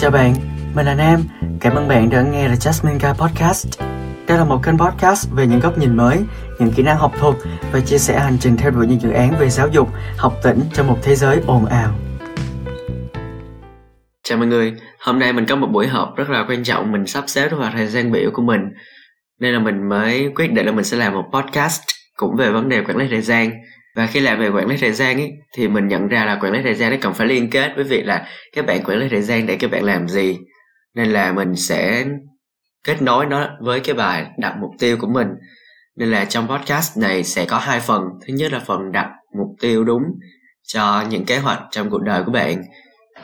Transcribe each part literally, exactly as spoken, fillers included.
Chào bạn, mình là Nam. Cảm ơn bạn đã nghe The Jasmine Guy Podcast. Đây là một kênh podcast về những góc nhìn mới, những kỹ năng học thuật và chia sẻ hành trình theo đuổi những dự án về giáo dục, học tỉnh trong một thế giới ồn ào. Chào mọi người, hôm nay mình có một buổi họp rất là quan trọng, mình sắp xếp vào thời gian biểu của mình. Nên là mình mới quyết định là mình sẽ làm một podcast cũng về vấn đề quản lý thời gian. Và khi làm về quản lý thời gian ấy, thì mình nhận ra là quản lý thời gian nó cần phải liên kết với việc là các bạn quản lý thời gian để các bạn làm gì. Nên là mình sẽ kết nối nó với cái bài đặt mục tiêu của mình. Nên là trong podcast này sẽ có hai phần. Thứ nhất là phần đặt mục tiêu đúng cho những kế hoạch trong cuộc đời của bạn.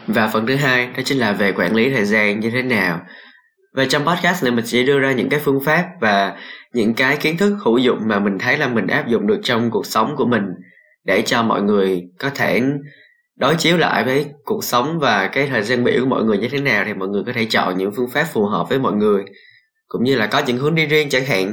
Và phần thứ hai đó chính là về quản lý thời gian như thế nào. Và trong podcast này mình sẽ đưa ra những cái phương pháp và những cái kiến thức hữu dụng mà mình thấy là mình áp dụng được trong cuộc sống của mình để cho mọi người có thể đối chiếu lại với cuộc sống và cái thời gian biểu của mọi người như thế nào thì mọi người có thể chọn những phương pháp phù hợp với mọi người cũng như là có những hướng đi riêng chẳng hạn.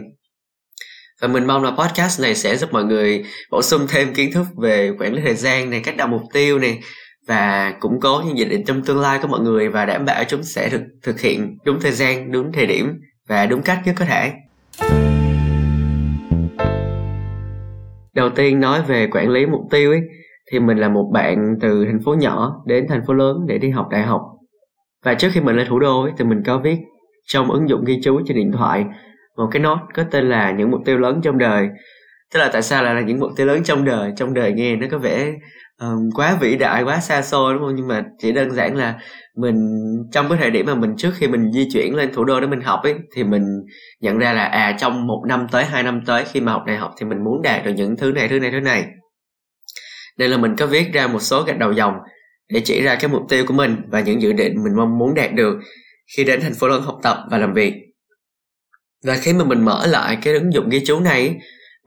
Và mình mong là podcast này sẽ giúp mọi người bổ sung thêm kiến thức về quản lý thời gian này, cách đặt mục tiêu này và củng cố những dự định trong tương lai của mọi người và đảm bảo chúng sẽ thực, thực hiện đúng thời gian, đúng thời điểm và đúng cách nhất có thể. Đầu tiên nói về quản lý mục tiêu ấy, thì mình là một bạn từ thành phố nhỏ đến thành phố lớn để đi học đại học. Và trước khi mình lên thủ đô ấy, thì mình có viết trong ứng dụng ghi chú trên điện thoại một cái note có tên là những mục tiêu lớn trong đời. Tức là tại sao lại là những mục tiêu lớn trong đời? Trong đời nghe nó có vẻ um, quá vĩ đại, quá xa xôi đúng không? Nhưng mà chỉ đơn giản là mình trong cái thời điểm mà mình trước khi mình di chuyển lên thủ đô để mình học ấy, thì mình nhận ra là à trong một năm tới, hai năm tới khi mà học đại học thì mình muốn đạt được những thứ này, thứ này, thứ này. Nên là mình có viết ra một số gạch đầu dòng để chỉ ra cái mục tiêu của mình và những dự định mình mong muốn đạt được khi đến thành phố lớn học tập và làm việc. Và khi mà mình mở lại cái ứng dụng ghi chú này ấy,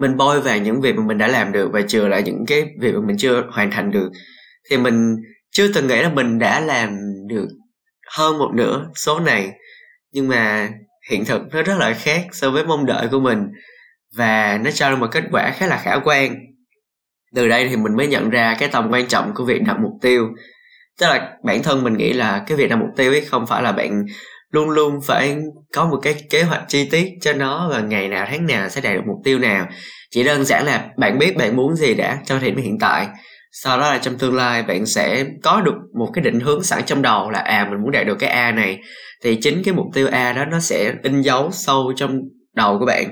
mình bôi vào những việc mà mình đã làm được và chừa lại những cái việc mà mình chưa hoàn thành được. Thì mình chưa từng nghĩ là mình đã làm được hơn một nửa số này. Nhưng mà hiện thực nó rất là khác so với mong đợi của mình. Và nó cho ra một kết quả khá là khả quan. Từ đây thì mình mới nhận ra cái tầm quan trọng của việc đặt mục tiêu. Tức là bản thân mình nghĩ là cái việc đặt mục tiêu ấy không phải là bạn luôn luôn phải có một cái kế hoạch chi tiết cho nó và ngày nào tháng nào sẽ đạt được mục tiêu nào. Chỉ đơn giản là bạn biết bạn muốn gì đã trong thời điểm hiện tại. Sau đó là trong tương lai bạn sẽ có được một cái định hướng sẵn trong đầu là à mình muốn đạt được cái A này. Thì chính cái mục tiêu A đó nó sẽ in dấu sâu trong đầu của bạn.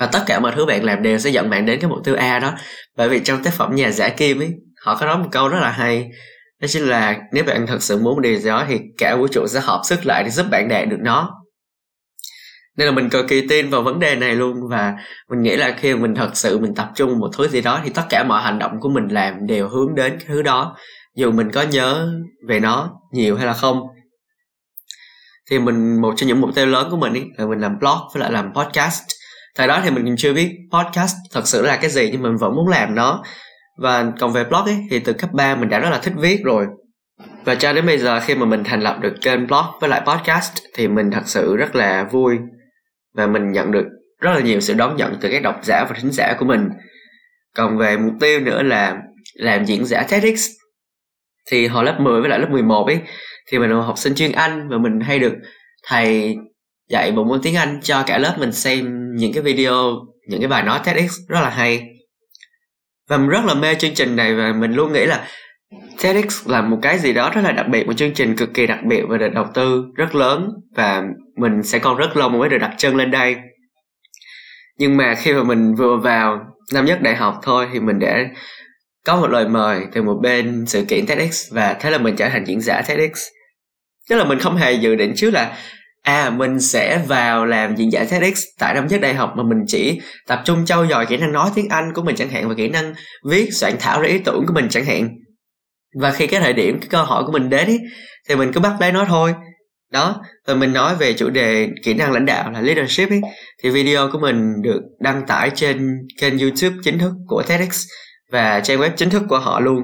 Và tất cả mọi thứ bạn làm đều sẽ dẫn bạn đến cái mục tiêu A đó. Bởi vì trong tác phẩm Nhà Giả Kim ấy, họ có nói một câu rất là hay. Đó chính là nếu bạn thật sự muốn điều gì đó thì cả vũ trụ sẽ hợp sức lại để giúp bạn đạt được nó. Nên là mình cực kỳ tin vào vấn đề này luôn. Và mình nghĩ là khi mình thật sự mình tập trung một thứ gì đó thì tất cả mọi hành động của mình làm đều hướng đến cái thứ đó, dù mình có nhớ về nó nhiều hay là không. Thì mình một trong những mục tiêu lớn của mình ý, là mình làm blog với lại làm podcast. Thời đó thì mình chưa biết podcast thật sự là cái gì nhưng mình vẫn muốn làm nó. Và còn về blog ấy, thì từ cấp ba mình đã rất là thích viết rồi. Và cho đến bây giờ khi mà mình thành lập được kênh blog với lại podcast thì mình thật sự rất là vui. Và mình nhận được rất là nhiều sự đón nhận từ các độc giả và thính giả của mình. Còn về mục tiêu nữa là làm diễn giả TEDx. Thì hồi lớp mười với lại lớp mười một ấy, thì mình là học sinh chuyên Anh. Và mình hay được thầy dạy bộ môn tiếng Anh cho cả lớp mình xem những cái video, những cái bài nói TEDx rất là hay. Và mình rất là mê chương trình này và mình luôn nghĩ là TEDx là một cái gì đó rất là đặc biệt, một chương trình cực kỳ đặc biệt và được đầu tư rất lớn và mình sẽ còn rất lâu mới được đặt chân lên đây. Nhưng mà khi mà mình vừa vào năm nhất đại học thôi thì mình đã có một lời mời từ một bên sự kiện TEDx và thế là mình trở thành diễn giả TEDx. Tức là mình không hề dự định trước là à mình sẽ vào làm diễn giả TEDx tại năm nhất đại học mà mình chỉ tập trung trau dồi kỹ năng nói tiếng Anh của mình chẳng hạn và kỹ năng viết soạn thảo ra ý tưởng của mình chẳng hạn. Và khi cái thời điểm cái cơ hội của mình đến ý, thì mình cứ bắt lấy nó thôi. Đó, và mình nói về chủ đề kỹ năng lãnh đạo là leadership ý, thì video của mình được đăng tải trên kênh YouTube chính thức của TEDx và trang web chính thức của họ luôn.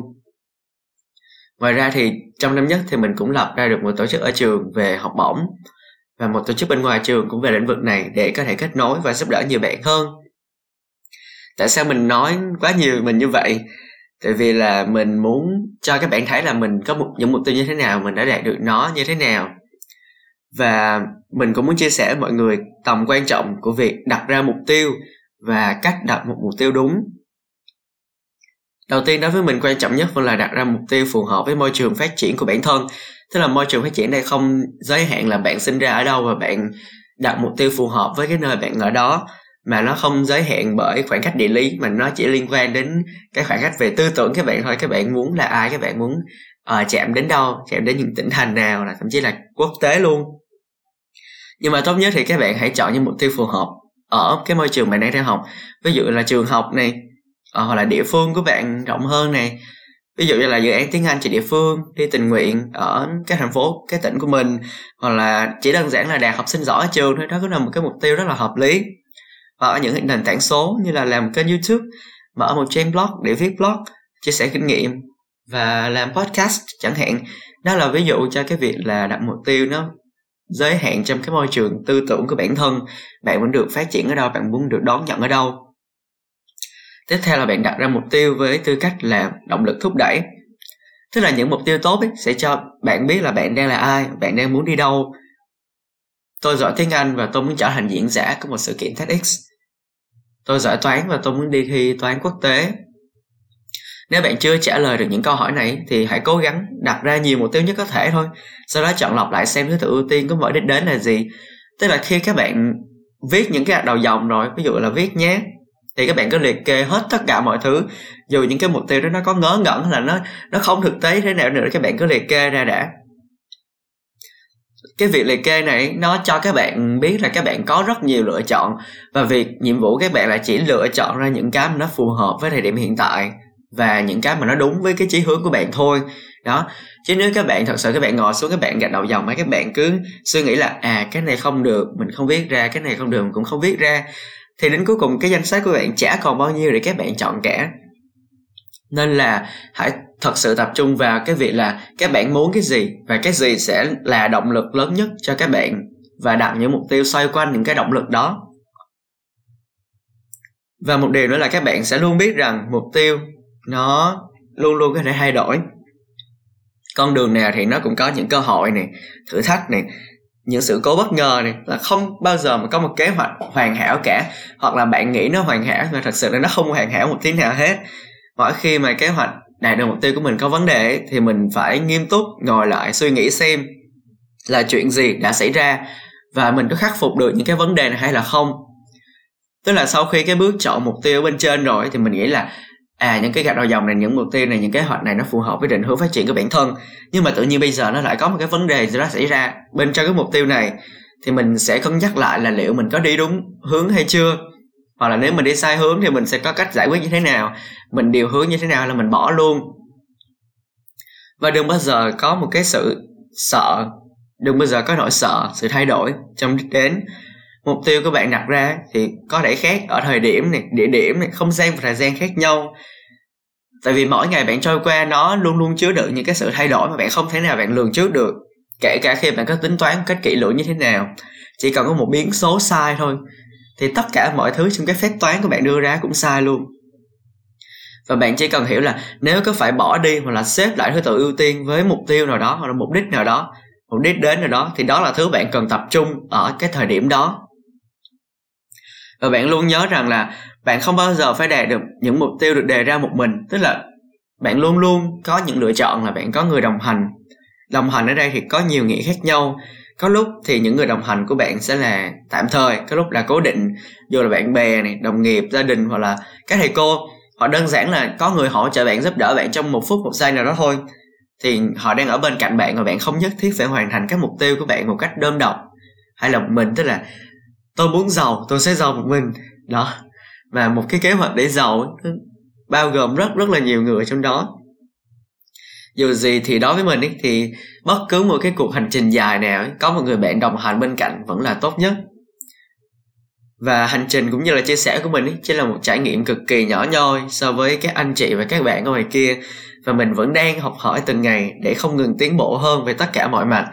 Ngoài ra thì trong năm nhất thì mình cũng lập ra được một tổ chức ở trường về học bổng và một tổ chức bên ngoài trường cũng về lĩnh vực này để có thể kết nối và giúp đỡ nhiều bạn hơn. Tại sao mình nói quá nhiều mình như vậy? Tại vì là mình muốn cho các bạn thấy là mình có một những mục tiêu như thế nào, mình đã đạt được nó như thế nào. Và mình cũng muốn chia sẻ với mọi người tầm quan trọng của việc đặt ra mục tiêu và cách đặt một mục tiêu đúng. Đầu tiên đối với mình quan trọng nhất vẫn là đặt ra mục tiêu phù hợp với môi trường phát triển của bản thân. Tức là môi trường phát triển đây không giới hạn là bạn sinh ra ở đâu và bạn đặt mục tiêu phù hợp với cái nơi bạn ở đó, mà nó không giới hạn bởi khoảng cách địa lý, mà nó chỉ liên quan đến cái khoảng cách về tư tưởng các bạn thôi. Các bạn muốn là ai, các bạn muốn uh, chạm đến đâu, chạm đến những tỉnh thành nào, là thậm chí là quốc tế luôn. Nhưng mà tốt nhất thì các bạn hãy chọn những mục tiêu phù hợp ở cái môi trường bạn đang theo học. Ví dụ là trường học này, Ờ, hoặc là địa phương của bạn rộng hơn này, ví dụ như là dự án tiếng Anh trên địa phương, đi tình nguyện ở cái thành phố, cái tỉnh của mình, hoặc là chỉ đơn giản là đạt học sinh giỏi ở trường thôi. Đó cũng là một cái mục tiêu rất là hợp lý. Và ở những nền tảng số như là làm kênh YouTube, mở một trang blog để viết blog, chia sẻ kinh nghiệm và làm podcast chẳng hạn. Đó là ví dụ cho cái việc là đặt mục tiêu nó giới hạn trong cái môi trường tư tưởng của bản thân. Bạn muốn được phát triển ở đâu, bạn muốn được đón nhận ở đâu. Tiếp theo là bạn đặt ra mục tiêu với tư cách là động lực thúc đẩy. Tức là những mục tiêu tốt ấy, sẽ cho bạn biết là bạn đang là ai, bạn đang muốn đi đâu. Tôi giỏi tiếng Anh và tôi muốn trở thành diễn giả của một sự kiện TEDx. Tôi giỏi toán và tôi muốn đi thi toán quốc tế. Nếu bạn chưa trả lời được những câu hỏi này thì hãy cố gắng đặt ra nhiều mục tiêu nhất có thể thôi. Sau đó chọn lọc lại xem thứ tự ưu tiên của mỗi đích đến là gì. Tức là khi các bạn viết những cái đầu dòng rồi, ví dụ là viết nhé, thì các bạn cứ liệt kê hết tất cả mọi thứ, dù những cái mục tiêu đó nó có ngớ ngẩn hay là nó nó không thực tế thế nào nữa, các bạn cứ liệt kê ra đã. Cái việc liệt kê này nó cho các bạn biết là các bạn có rất nhiều lựa chọn, và việc nhiệm vụ các bạn là chỉ lựa chọn ra những cái mà nó phù hợp với thời điểm hiện tại và những cái mà nó đúng với cái chí hướng của bạn thôi. Đó, chứ nếu các bạn thật sự các bạn ngồi xuống, các bạn gạch đầu dòng ấy, các bạn cứ suy nghĩ là à cái này không được mình không viết ra, cái này không được mình cũng không viết ra, thì đến cuối cùng cái danh sách của bạn chả còn bao nhiêu để các bạn chọn cả. Nên là hãy thật sự tập trung vào cái việc là các bạn muốn cái gì và cái gì sẽ là động lực lớn nhất cho các bạn, và đặt những mục tiêu xoay quanh những cái động lực đó. Và một điều nữa là các bạn sẽ luôn biết rằng mục tiêu nó luôn luôn có thể thay đổi. Con đường nào thì nó cũng có những cơ hội này, thử thách này, những sự cố bất ngờ này, là không bao giờ mà có một kế hoạch hoàn hảo cả, hoặc là bạn nghĩ nó hoàn hảo mà thật sự là nó không hoàn hảo một tí nào hết. Mỗi khi mà kế hoạch đạt được mục tiêu của mình có vấn đề ấy, thì mình phải nghiêm túc ngồi lại suy nghĩ xem là chuyện gì đã xảy ra và mình có khắc phục được những cái vấn đề này hay là không. Tức là sau khi cái bước chọn mục tiêu bên trên rồi thì mình nghĩ là à những cái gạch đầu dòng này, những mục tiêu này, những kế hoạch này nó phù hợp với định hướng phát triển của bản thân, nhưng mà tự nhiên bây giờ nó lại có một cái vấn đề gì đó xảy ra bên trong cái mục tiêu này, thì mình sẽ cân nhắc lại là liệu mình có đi đúng hướng hay chưa, hoặc là nếu mình đi sai hướng thì mình sẽ có cách giải quyết như thế nào, mình điều hướng như thế nào, là mình bỏ luôn. Và đừng bao giờ có một cái sự sợ, đừng bao giờ có nỗi sợ sự thay đổi trong đích đến. Mục tiêu của bạn đặt ra thì có thể khác ở thời điểm này, địa điểm này, không gian và thời gian khác nhau. Tại vì mỗi ngày bạn trôi qua nó luôn luôn chứa đựng những cái sự thay đổi mà bạn không thể nào bạn lường trước được. Kể cả khi bạn có tính toán một cách kỹ lưỡng như thế nào, chỉ cần có một biến số sai thôi thì tất cả mọi thứ trong cái phép toán của bạn đưa ra cũng sai luôn. Và bạn chỉ cần hiểu là nếu có phải bỏ đi hoặc là xếp lại thứ tự ưu tiên với mục tiêu nào đó, hoặc là mục đích nào đó, mục đích đến nào đó, thì đó là thứ bạn cần tập trung ở cái thời điểm đó. Và bạn luôn nhớ rằng là bạn không bao giờ phải đạt được những mục tiêu được đề ra một mình. Tức là bạn luôn luôn có những lựa chọn, là bạn có người đồng hành. Đồng hành ở đây thì có nhiều nghĩa khác nhau. Có lúc thì những người đồng hành của bạn sẽ là tạm thời, có lúc là cố định, dù là bạn bè này, đồng nghiệp, gia đình hoặc là các thầy cô. Họ đơn giản là có người hỗ trợ bạn, giúp đỡ bạn trong một phút một giây nào đó thôi. Thì họ đang ở bên cạnh bạn và bạn không nhất thiết phải hoàn thành các mục tiêu của bạn một cách đơn độc hay là một mình. Tức là tôi muốn giàu, tôi sẽ giàu một mình. Đó. Và một cái kế hoạch để giàu bao gồm rất rất là nhiều người trong đó. Dù gì thì đối với mình ấy, thì bất cứ một cái cuộc hành trình dài nào ấy, có một người bạn đồng hành bên cạnh vẫn là tốt nhất. Và hành trình cũng như là chia sẻ của mình ấy, chỉ là một trải nghiệm cực kỳ nhỏ nhoi so với các anh chị và các bạn ở ngoài kia. Và mình vẫn đang học hỏi từng ngày để không ngừng tiến bộ hơn về tất cả mọi mặt.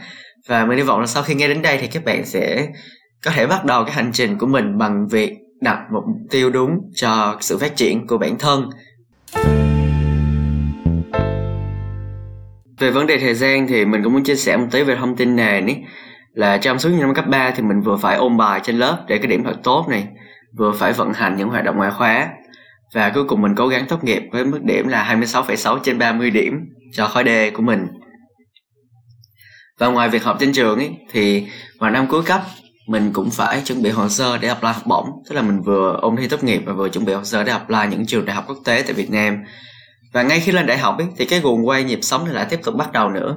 Và mình hy vọng là sau khi nghe đến đây thì các bạn sẽ có thể bắt đầu cái hành trình của mình bằng việc đặt một mục tiêu đúng cho sự phát triển của bản thân. Về vấn đề thời gian thì mình cũng muốn chia sẻ một tí về thông tin nền ấy, là trong suốt những năm cấp ba thì mình vừa phải ôn bài trên lớp để cái điểm thật tốt này, vừa phải vận hành những hoạt động ngoại khóa, và cuối cùng mình cố gắng tốt nghiệp với mức điểm là hai mươi sáu phẩy sáu trên ba mươi điểm cho khối D của mình. Và ngoài việc học trên trường ấy, thì vào năm cuối cấp mình cũng phải chuẩn bị hồ sơ để apply học bổng, tức là mình vừa ôn thi tốt nghiệp và vừa chuẩn bị hồ sơ để apply những trường đại học quốc tế tại Việt Nam. Và ngay khi lên đại học ấy, thì cái guồng quay nhịp sống thì lại tiếp tục bắt đầu nữa.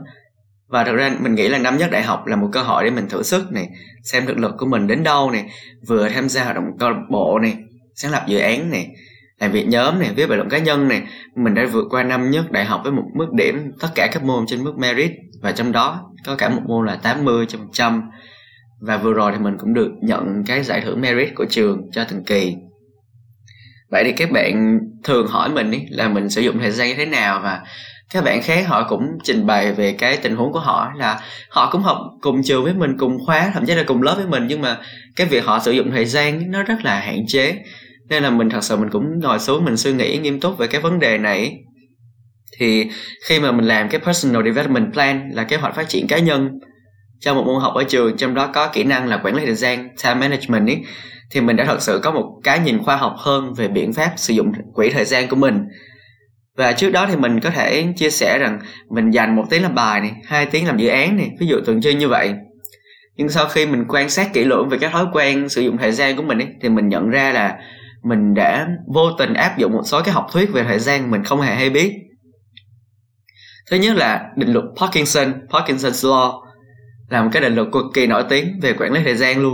Và thực ra mình nghĩ là năm nhất đại học là một cơ hội để mình thử sức này, xem thực lực của mình đến đâu này, vừa tham gia hoạt động câu lạc bộ này, sáng lập dự án này, làm việc nhóm này, viết bài luận cá nhân này. Mình đã vượt qua năm nhất đại học với một mức điểm tất cả các môn trên mức merit, và trong đó có cả một môn là tám mươi trên một trăm. Và vừa rồi thì mình cũng được nhận cái giải thưởng merit của trường cho từng kỳ. Vậy thì các bạn thường hỏi mình ý, là mình sử dụng thời gian như thế nào, và các bạn khác họ cũng trình bày về cái tình huống của họ, là họ cũng học cùng trường với mình, cùng khóa, thậm chí là cùng lớp với mình, nhưng mà cái việc họ sử dụng thời gian nó rất là hạn chế. Nên là mình thật sự mình cũng ngồi xuống mình suy nghĩ nghiêm túc về cái vấn đề này. Thì khi mà mình làm cái Personal Development Plan, là kế hoạch phát triển cá nhân cho một môn học ở trường, trong đó có kỹ năng là quản lý thời gian, time management ấy, thì mình đã thật sự có một cái nhìn khoa học hơn về biện pháp sử dụng quỹ thời gian của mình. Và trước đó thì mình có thể chia sẻ rằng mình dành một tiếng làm bài này, hai tiếng làm dự án này, ví dụ tượng trưng như vậy. Nhưng sau khi mình quan sát kỹ lưỡng về cái thói quen sử dụng thời gian của mình ấy, thì mình nhận ra là mình đã vô tình áp dụng một số cái học thuyết về thời gian mình không hề hay biết. Thứ nhất là định luật Parkinson, Parkinson's Law, là một cái định luật cực kỳ nổi tiếng về quản lý thời gian luôn.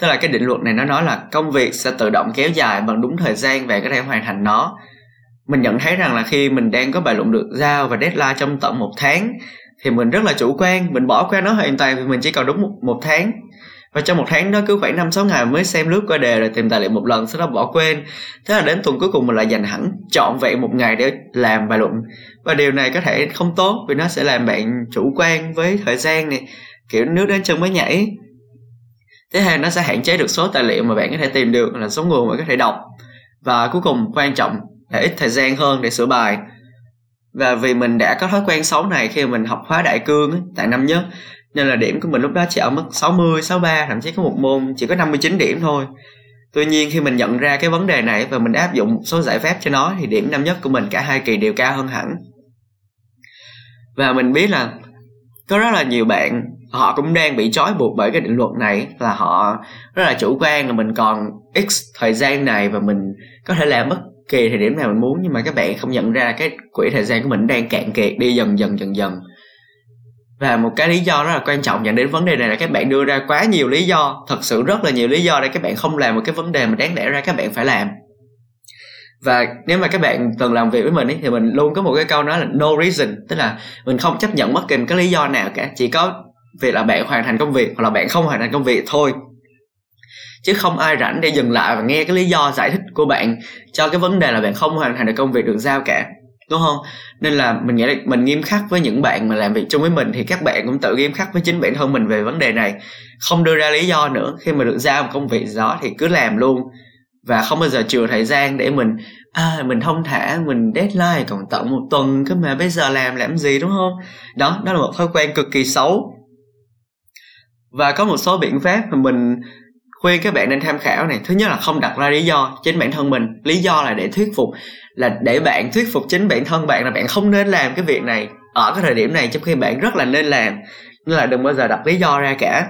Tức là cái định luật này nó nói là công việc sẽ tự động kéo dài bằng đúng thời gian và có thể hoàn thành nó. Mình nhận thấy rằng là khi mình đang có bài luận được giao và deadline trong tận một tháng, thì mình rất là chủ quan, mình bỏ qua nó hoàn toàn vì mình chỉ còn đúng một, một tháng. Và trong một tháng đó cứ khoảng năm sáu ngày mới xem lướt qua đề rồi tìm tài liệu một lần, sau đó bỏ quên. Thế là đến tuần cuối cùng mình lại dành hẳn trọn vẹn một ngày để làm bài luận. Và điều này có thể không tốt vì nó sẽ làm bạn chủ quan với thời gian này, kiểu nước đến chân mới nhảy. Thứ hai, nó sẽ hạn chế được số tài liệu mà bạn có thể tìm được, là số nguồn mà có thể đọc. Và cuối cùng quan trọng là ít thời gian hơn để sửa bài. Và vì mình đã có thói quen xấu này khi mình học khóa đại cương ấy, tại năm nhất, nên là điểm của mình lúc đó chỉ ở mức sáu mươi, sáu mươi ba, thậm chí có một môn chỉ có năm mươi chín điểm thôi. Tuy nhiên khi mình nhận ra cái vấn đề này và mình áp dụng một số giải pháp cho nó, thì điểm năm nhất của mình cả hai kỳ đều cao hơn hẳn. Và mình biết là có rất là nhiều bạn họ cũng đang bị trói buộc bởi cái định luật này, là họ rất là chủ quan, là mình còn x thời gian này và mình có thể làm bất kỳ thời điểm nào mình muốn. Nhưng mà các bạn không nhận ra là cái quỹ thời gian của mình đang cạn kiệt đi dần dần dần dần. Và một cái lý do rất là quan trọng dẫn đến vấn đề này là các bạn đưa ra quá nhiều lý do, thật sự rất là nhiều lý do để các bạn không làm một cái vấn đề mà đáng lẽ ra các bạn phải làm. Và nếu mà các bạn từng làm việc với mình ấy, thì mình luôn có một cái câu nói là no reason, tức là mình không chấp nhận bất kỳ một cái lý do nào cả, chỉ có việc là bạn hoàn thành công việc hoặc là bạn không hoàn thành công việc thôi. Chứ không ai rảnh để dừng lại và nghe cái lý do giải thích của bạn cho cái vấn đề là bạn không hoàn thành được công việc được giao cả, đúng không? Nên là mình nghĩ là mình nghiêm khắc với những bạn mà làm việc chung với mình, thì các bạn cũng tự nghiêm khắc với chính bản thân mình về vấn đề này. Không đưa ra lý do nữa, khi mà được giao một công việc gì đó thì cứ làm luôn. Và không bao giờ chừa thời gian để mình à, mình thông thả, mình deadline còn tận một tuần cơ mà bây giờ làm làm gì, đúng không? Đó, đó là một thói quen cực kỳ xấu. Và có một số biện pháp mà mình khuyên các bạn nên tham khảo này. Thứ nhất là không đặt ra lý do chính bản thân mình. Lý do là để thuyết phục, là để bạn thuyết phục chính bản thân bạn là bạn không nên làm cái việc này ở cái thời điểm này, trong khi bạn rất là nên làm. Nên là đừng bao giờ đặt lý do ra cả.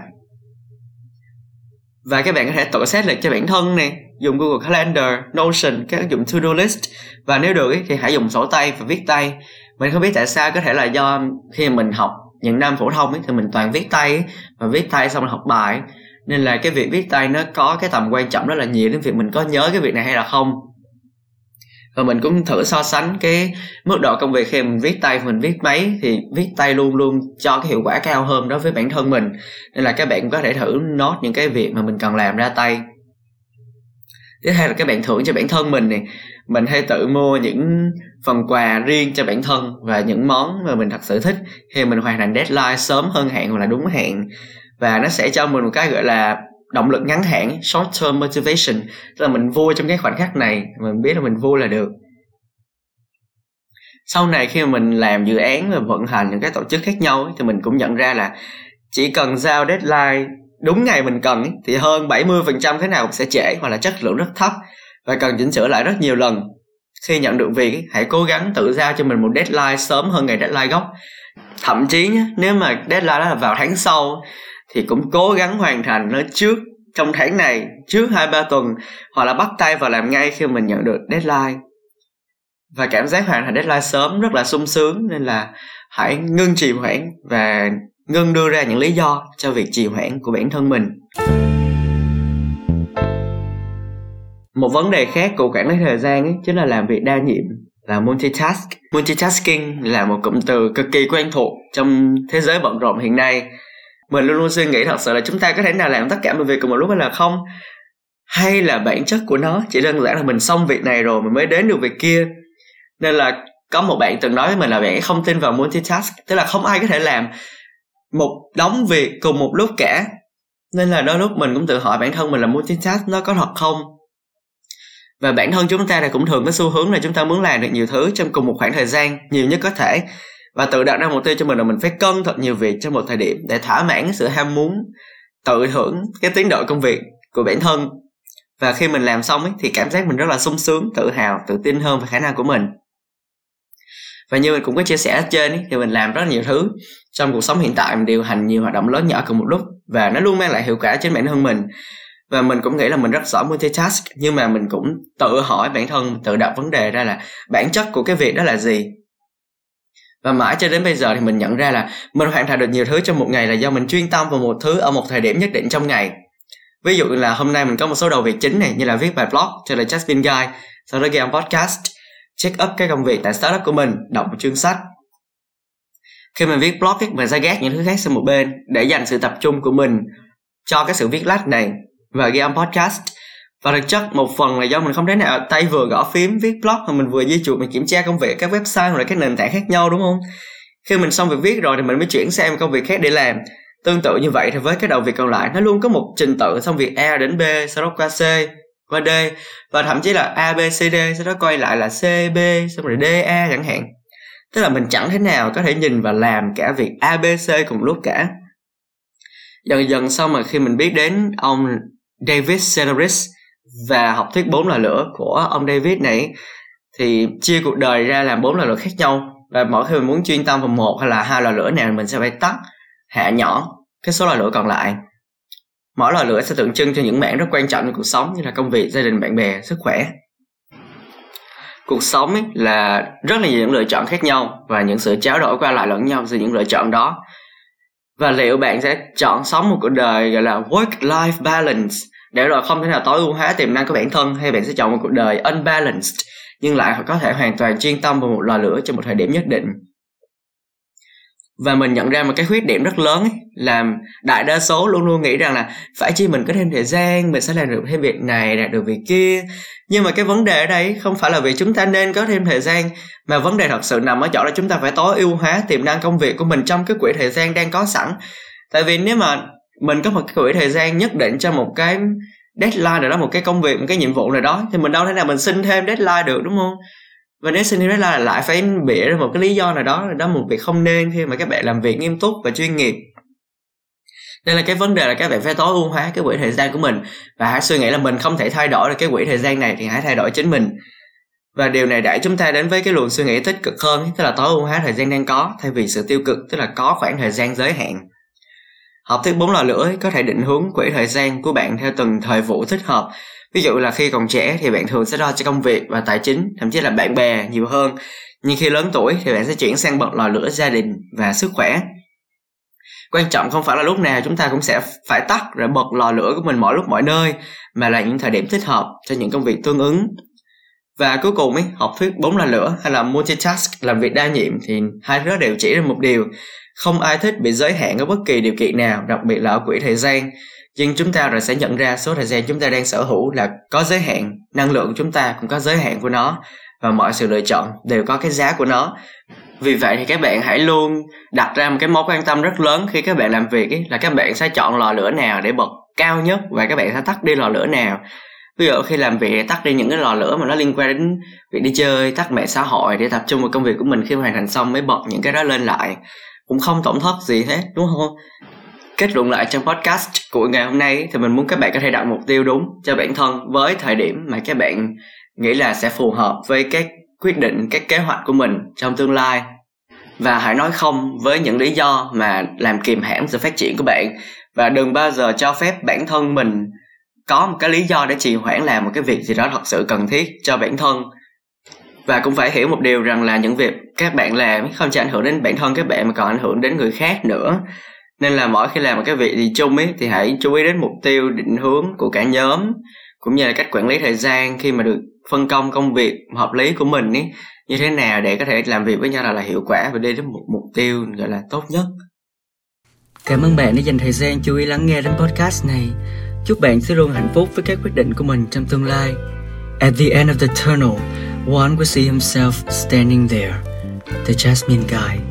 Và các bạn có thể tự xét lịch cho bản thân này, dùng Google Calendar, Notion, các ứng dụng to-do list. Và nếu được thì hãy dùng sổ tay và viết tay. Mình không biết tại sao, có thể là do khi mình học những năm phổ thông ấy, thì mình toàn viết tay ấy, và viết tay xong rồi học bài ấy. Nên là cái việc viết tay nó có cái tầm quan trọng rất là nhiều đến việc mình có nhớ cái việc này hay là không. Và mình cũng thử so sánh cái mức độ công việc khi mình viết tay, mình viết máy, thì viết tay luôn luôn cho cái hiệu quả cao hơn đối với bản thân mình. Nên là các bạn cũng có thể thử nốt những cái việc mà mình cần làm ra tay. Thứ hai là các bạn thưởng cho bản thân mình này. Mình hay tự mua những phần quà riêng cho bản thân và những món mà mình thật sự thích khi mình hoàn thành deadline sớm hơn hạn hoặc là đúng hạn. Và nó sẽ cho mình một cái gọi là động lực ngắn hạn, short term motivation, tức là mình vui trong cái khoảnh khắc này, mình biết là mình vui là được. sau này khi mà mình làm dự án và vận hành những cái tổ chức khác nhau ấy, thì mình cũng nhận ra là chỉ cần giao deadline đúng ngày mình cần ấy, thì hơn bảy mươi phần trăm thế nào cũng sẽ trễ hoặc là chất lượng rất thấp và cần chỉnh sửa lại rất nhiều lần. Khi nhận được việc ấy, hãy cố gắng tự giao cho mình một deadline sớm hơn ngày deadline gốc. Thậm chí nhé, nếu mà deadline đó là vào tháng sau thì cũng cố gắng hoàn thành nó trước trong tháng này, trước hai ba tuần, hoặc là bắt tay vào làm ngay khi mình nhận được deadline. Và cảm giác hoàn thành deadline sớm rất là sung sướng, nên là hãy ngưng trì hoãn và ngưng đưa ra những lý do cho việc trì hoãn của bản thân mình. Một vấn đề khác của quản lý thời gian ấy, chính là làm việc đa nhiệm, là multitask. Multitasking là một cụm từ cực kỳ quen thuộc trong thế giới bận rộn hiện nay. Mình luôn luôn suy nghĩ thật sự là chúng ta có thể nào làm tất cả mọi việc cùng một lúc hay là không? Hay là bản chất của nó chỉ đơn giản là mình xong việc này rồi mình mới đến được việc kia? Nên là có một bạn từng nói với mình là bạn không tin vào multitask, tức là không ai có thể làm một đống việc cùng một lúc cả. Nên là đôi lúc mình cũng tự hỏi bản thân mình là multitask nó có thật không? Và bản thân chúng ta cũng thường có xu hướng là chúng ta muốn làm được nhiều thứ trong cùng một khoảng thời gian, nhiều nhất có thể, và tự đặt ra mục tiêu cho mình là mình phải cân thật nhiều việc trong một thời điểm để thỏa mãn sự ham muốn tự hưởng cái tiến độ công việc của bản thân. Và khi mình làm xong ấy, thì cảm giác mình rất là sung sướng, tự hào, tự tin hơn về khả năng của mình. Và như mình cũng có chia sẻ ở trên ấy, thì mình làm rất nhiều thứ trong cuộc sống hiện tại, mình điều hành nhiều hoạt động lớn nhỏ cùng một lúc và nó luôn mang lại hiệu quả trên bản thân mình. Và mình cũng nghĩ là mình rất giỏi multitask, nhưng mà mình cũng tự hỏi bản thân, tự đặt vấn đề ra là bản chất của cái việc đó là gì. Và mãi cho đến bây giờ thì mình nhận ra là mình hoàn thành được nhiều thứ trong một ngày là do mình chuyên tâm vào một thứ ở một thời điểm nhất định trong ngày. Ví dụ là hôm nay mình có một số đầu việc chính này, như là viết bài blog cho The Jasmine Guy, sau đó ghi âm podcast, check up cái công việc tại startup của mình, đọc một chương sách. Khi mình viết blog, mình sẽ gác những thứ khác sang một bên để dành sự tập trung của mình cho cái sự viết lách này và ghi âm podcast. Và thực chất một phần là do mình không thể nào tay vừa gõ phím viết blog mà mình vừa di chuột mình kiểm tra công việc các website hoặc là các nền tảng khác nhau, đúng không? Khi mình xong việc viết rồi thì mình mới chuyển sang một công việc khác để làm. Tương tự như vậy thì với cái đầu việc còn lại, nó luôn có một trình tự, xong việc A đến B, sau đó qua C, qua D, và thậm chí là A, B, C, D, sau đó quay lại là C, B, xong rồi D, A chẳng hạn. Tức là mình chẳng thể nào có thể nhìn và làm cả việc A, B, C cùng lúc cả. Dần dần sau mà khi mình biết đến ông David Celaris và học thuyết bốn lò lửa của ông David này, thì chia cuộc đời ra làm bốn lò lửa khác nhau, và mỗi khi mình muốn chuyên tâm vào một hay là hai lò lửa nào mình sẽ phải tắt, hạ nhỏ cái số lò lửa còn lại. Mỗi lò lửa sẽ tượng trưng cho những mảng rất quan trọng trong cuộc sống, như là công việc, gia đình, bạn bè, sức khỏe. Cuộc sống ấy là rất là nhiều những lựa chọn khác nhau và những sự trao đổi qua lại lẫn nhau giữa những lựa chọn đó. Và liệu bạn sẽ chọn sống một cuộc đời gọi là work-life balance để rồi không thể nào tối ưu hóa tiềm năng của bản thân, hay bạn sẽ chọn một cuộc đời unbalanced nhưng lại có thể hoàn toàn chuyên tâm vào một lò lửa trong một thời điểm nhất định. Và mình nhận ra một cái khuyết điểm rất lớn ấy, là đại đa số luôn luôn nghĩ rằng là phải chi mình có thêm thời gian, mình sẽ làm được thêm việc này, đạt được việc kia. Nhưng mà cái vấn đề ở đây không phải là việc chúng ta nên có thêm thời gian, mà vấn đề thật sự nằm ở chỗ là chúng ta phải tối ưu hóa tiềm năng công việc của mình trong cái quỹ thời gian đang có sẵn. Tại vì nếu mà mình có một cái quỹ thời gian nhất định cho một cái deadline nào đó, một cái công việc, một cái nhiệm vụ nào đó, thì mình đâu thể nào mình xin thêm deadline được, đúng không? Và nếu xin thêm deadline là lại phải bịa ra một cái lý do nào đó, đó là một việc không nên khi mà các bạn làm việc nghiêm túc và chuyên nghiệp. Nên là cái vấn đề là các bạn phải tối ưu hóa cái quỹ thời gian của mình, và hãy suy nghĩ là mình không thể thay đổi được cái quỹ thời gian này thì hãy thay đổi chính mình. Và điều này đẩy chúng ta đến với cái luồng suy nghĩ tích cực hơn, tức là tối ưu hóa thời gian đang có thay vì sự tiêu cực, tức là có khoảng thời gian giới hạn. Học thuyết bốn lò lửa có thể định hướng quỹ thời gian của bạn theo từng thời vụ thích hợp. Ví dụ là khi còn trẻ thì bạn thường sẽ lo cho công việc và tài chính, thậm chí là bạn bè nhiều hơn. Nhưng khi lớn tuổi thì bạn sẽ chuyển sang bật lò lửa gia đình và sức khỏe. Quan trọng không phải là lúc nào chúng ta cũng sẽ phải tắt rồi bật lò lửa của mình mọi lúc mọi nơi, mà là những thời điểm thích hợp cho những công việc tương ứng. Và cuối cùng ấy, học thuyết bốn lò lửa hay là multitask, làm việc đa nhiệm, thì hai đứa đều chỉ ra một điều: không ai thích bị giới hạn ở bất kỳ điều kiện nào, đặc biệt là ở quỹ thời gian. Nhưng chúng ta rồi sẽ nhận ra số thời gian chúng ta đang sở hữu là có giới hạn, năng lượng của chúng ta cũng có giới hạn của nó, và mọi sự lựa chọn đều có cái giá của nó. Vì vậy thì các bạn hãy luôn đặt ra một cái mối quan tâm rất lớn khi các bạn làm việc ấy, là các bạn sẽ chọn lò lửa nào để bật cao nhất và các bạn sẽ tắt đi lò lửa nào. Ví dụ khi làm việc tắt đi những cái lò lửa mà nó liên quan đến việc đi chơi, tắt mạng xã hội để tập trung vào công việc của mình, khi hoàn thành xong mới bật những cái đó lên lại, cũng không tổn thất gì hết, đúng không? Kết luận lại trong podcast của ngày hôm nay thì mình muốn các bạn có thể đặt mục tiêu đúng cho bản thân với thời điểm mà các bạn nghĩ là sẽ phù hợp với các quyết định, các kế hoạch của mình trong tương lai. Và hãy nói không với những lý do mà làm kìm hãm sự phát triển của bạn, và đừng bao giờ cho phép bản thân mình có một cái lý do để trì hoãn làm một cái việc gì đó thật sự cần thiết cho bản thân. Và cũng phải hiểu một điều rằng là những việc các bạn làm không chỉ ảnh hưởng đến bản thân các bạn mà còn ảnh hưởng đến người khác nữa. Nên là mỗi khi làm một cái việc gì chung ấy, thì hãy chú ý đến mục tiêu, định hướng của cả nhóm, cũng như là cách quản lý thời gian khi mà được phân công công việc hợp lý của mình ấy, như thế nào để có thể làm việc với nhau là, là hiệu quả và đi đến một mục tiêu gọi là tốt nhất. Cảm ơn bạn đã dành thời gian chú ý lắng nghe đến podcast này. Chúc bạn sẽ luôn hạnh phúc với các quyết định của mình trong tương lai. At the end of the tunnel, one will see himself standing there. The Jasmine Guy.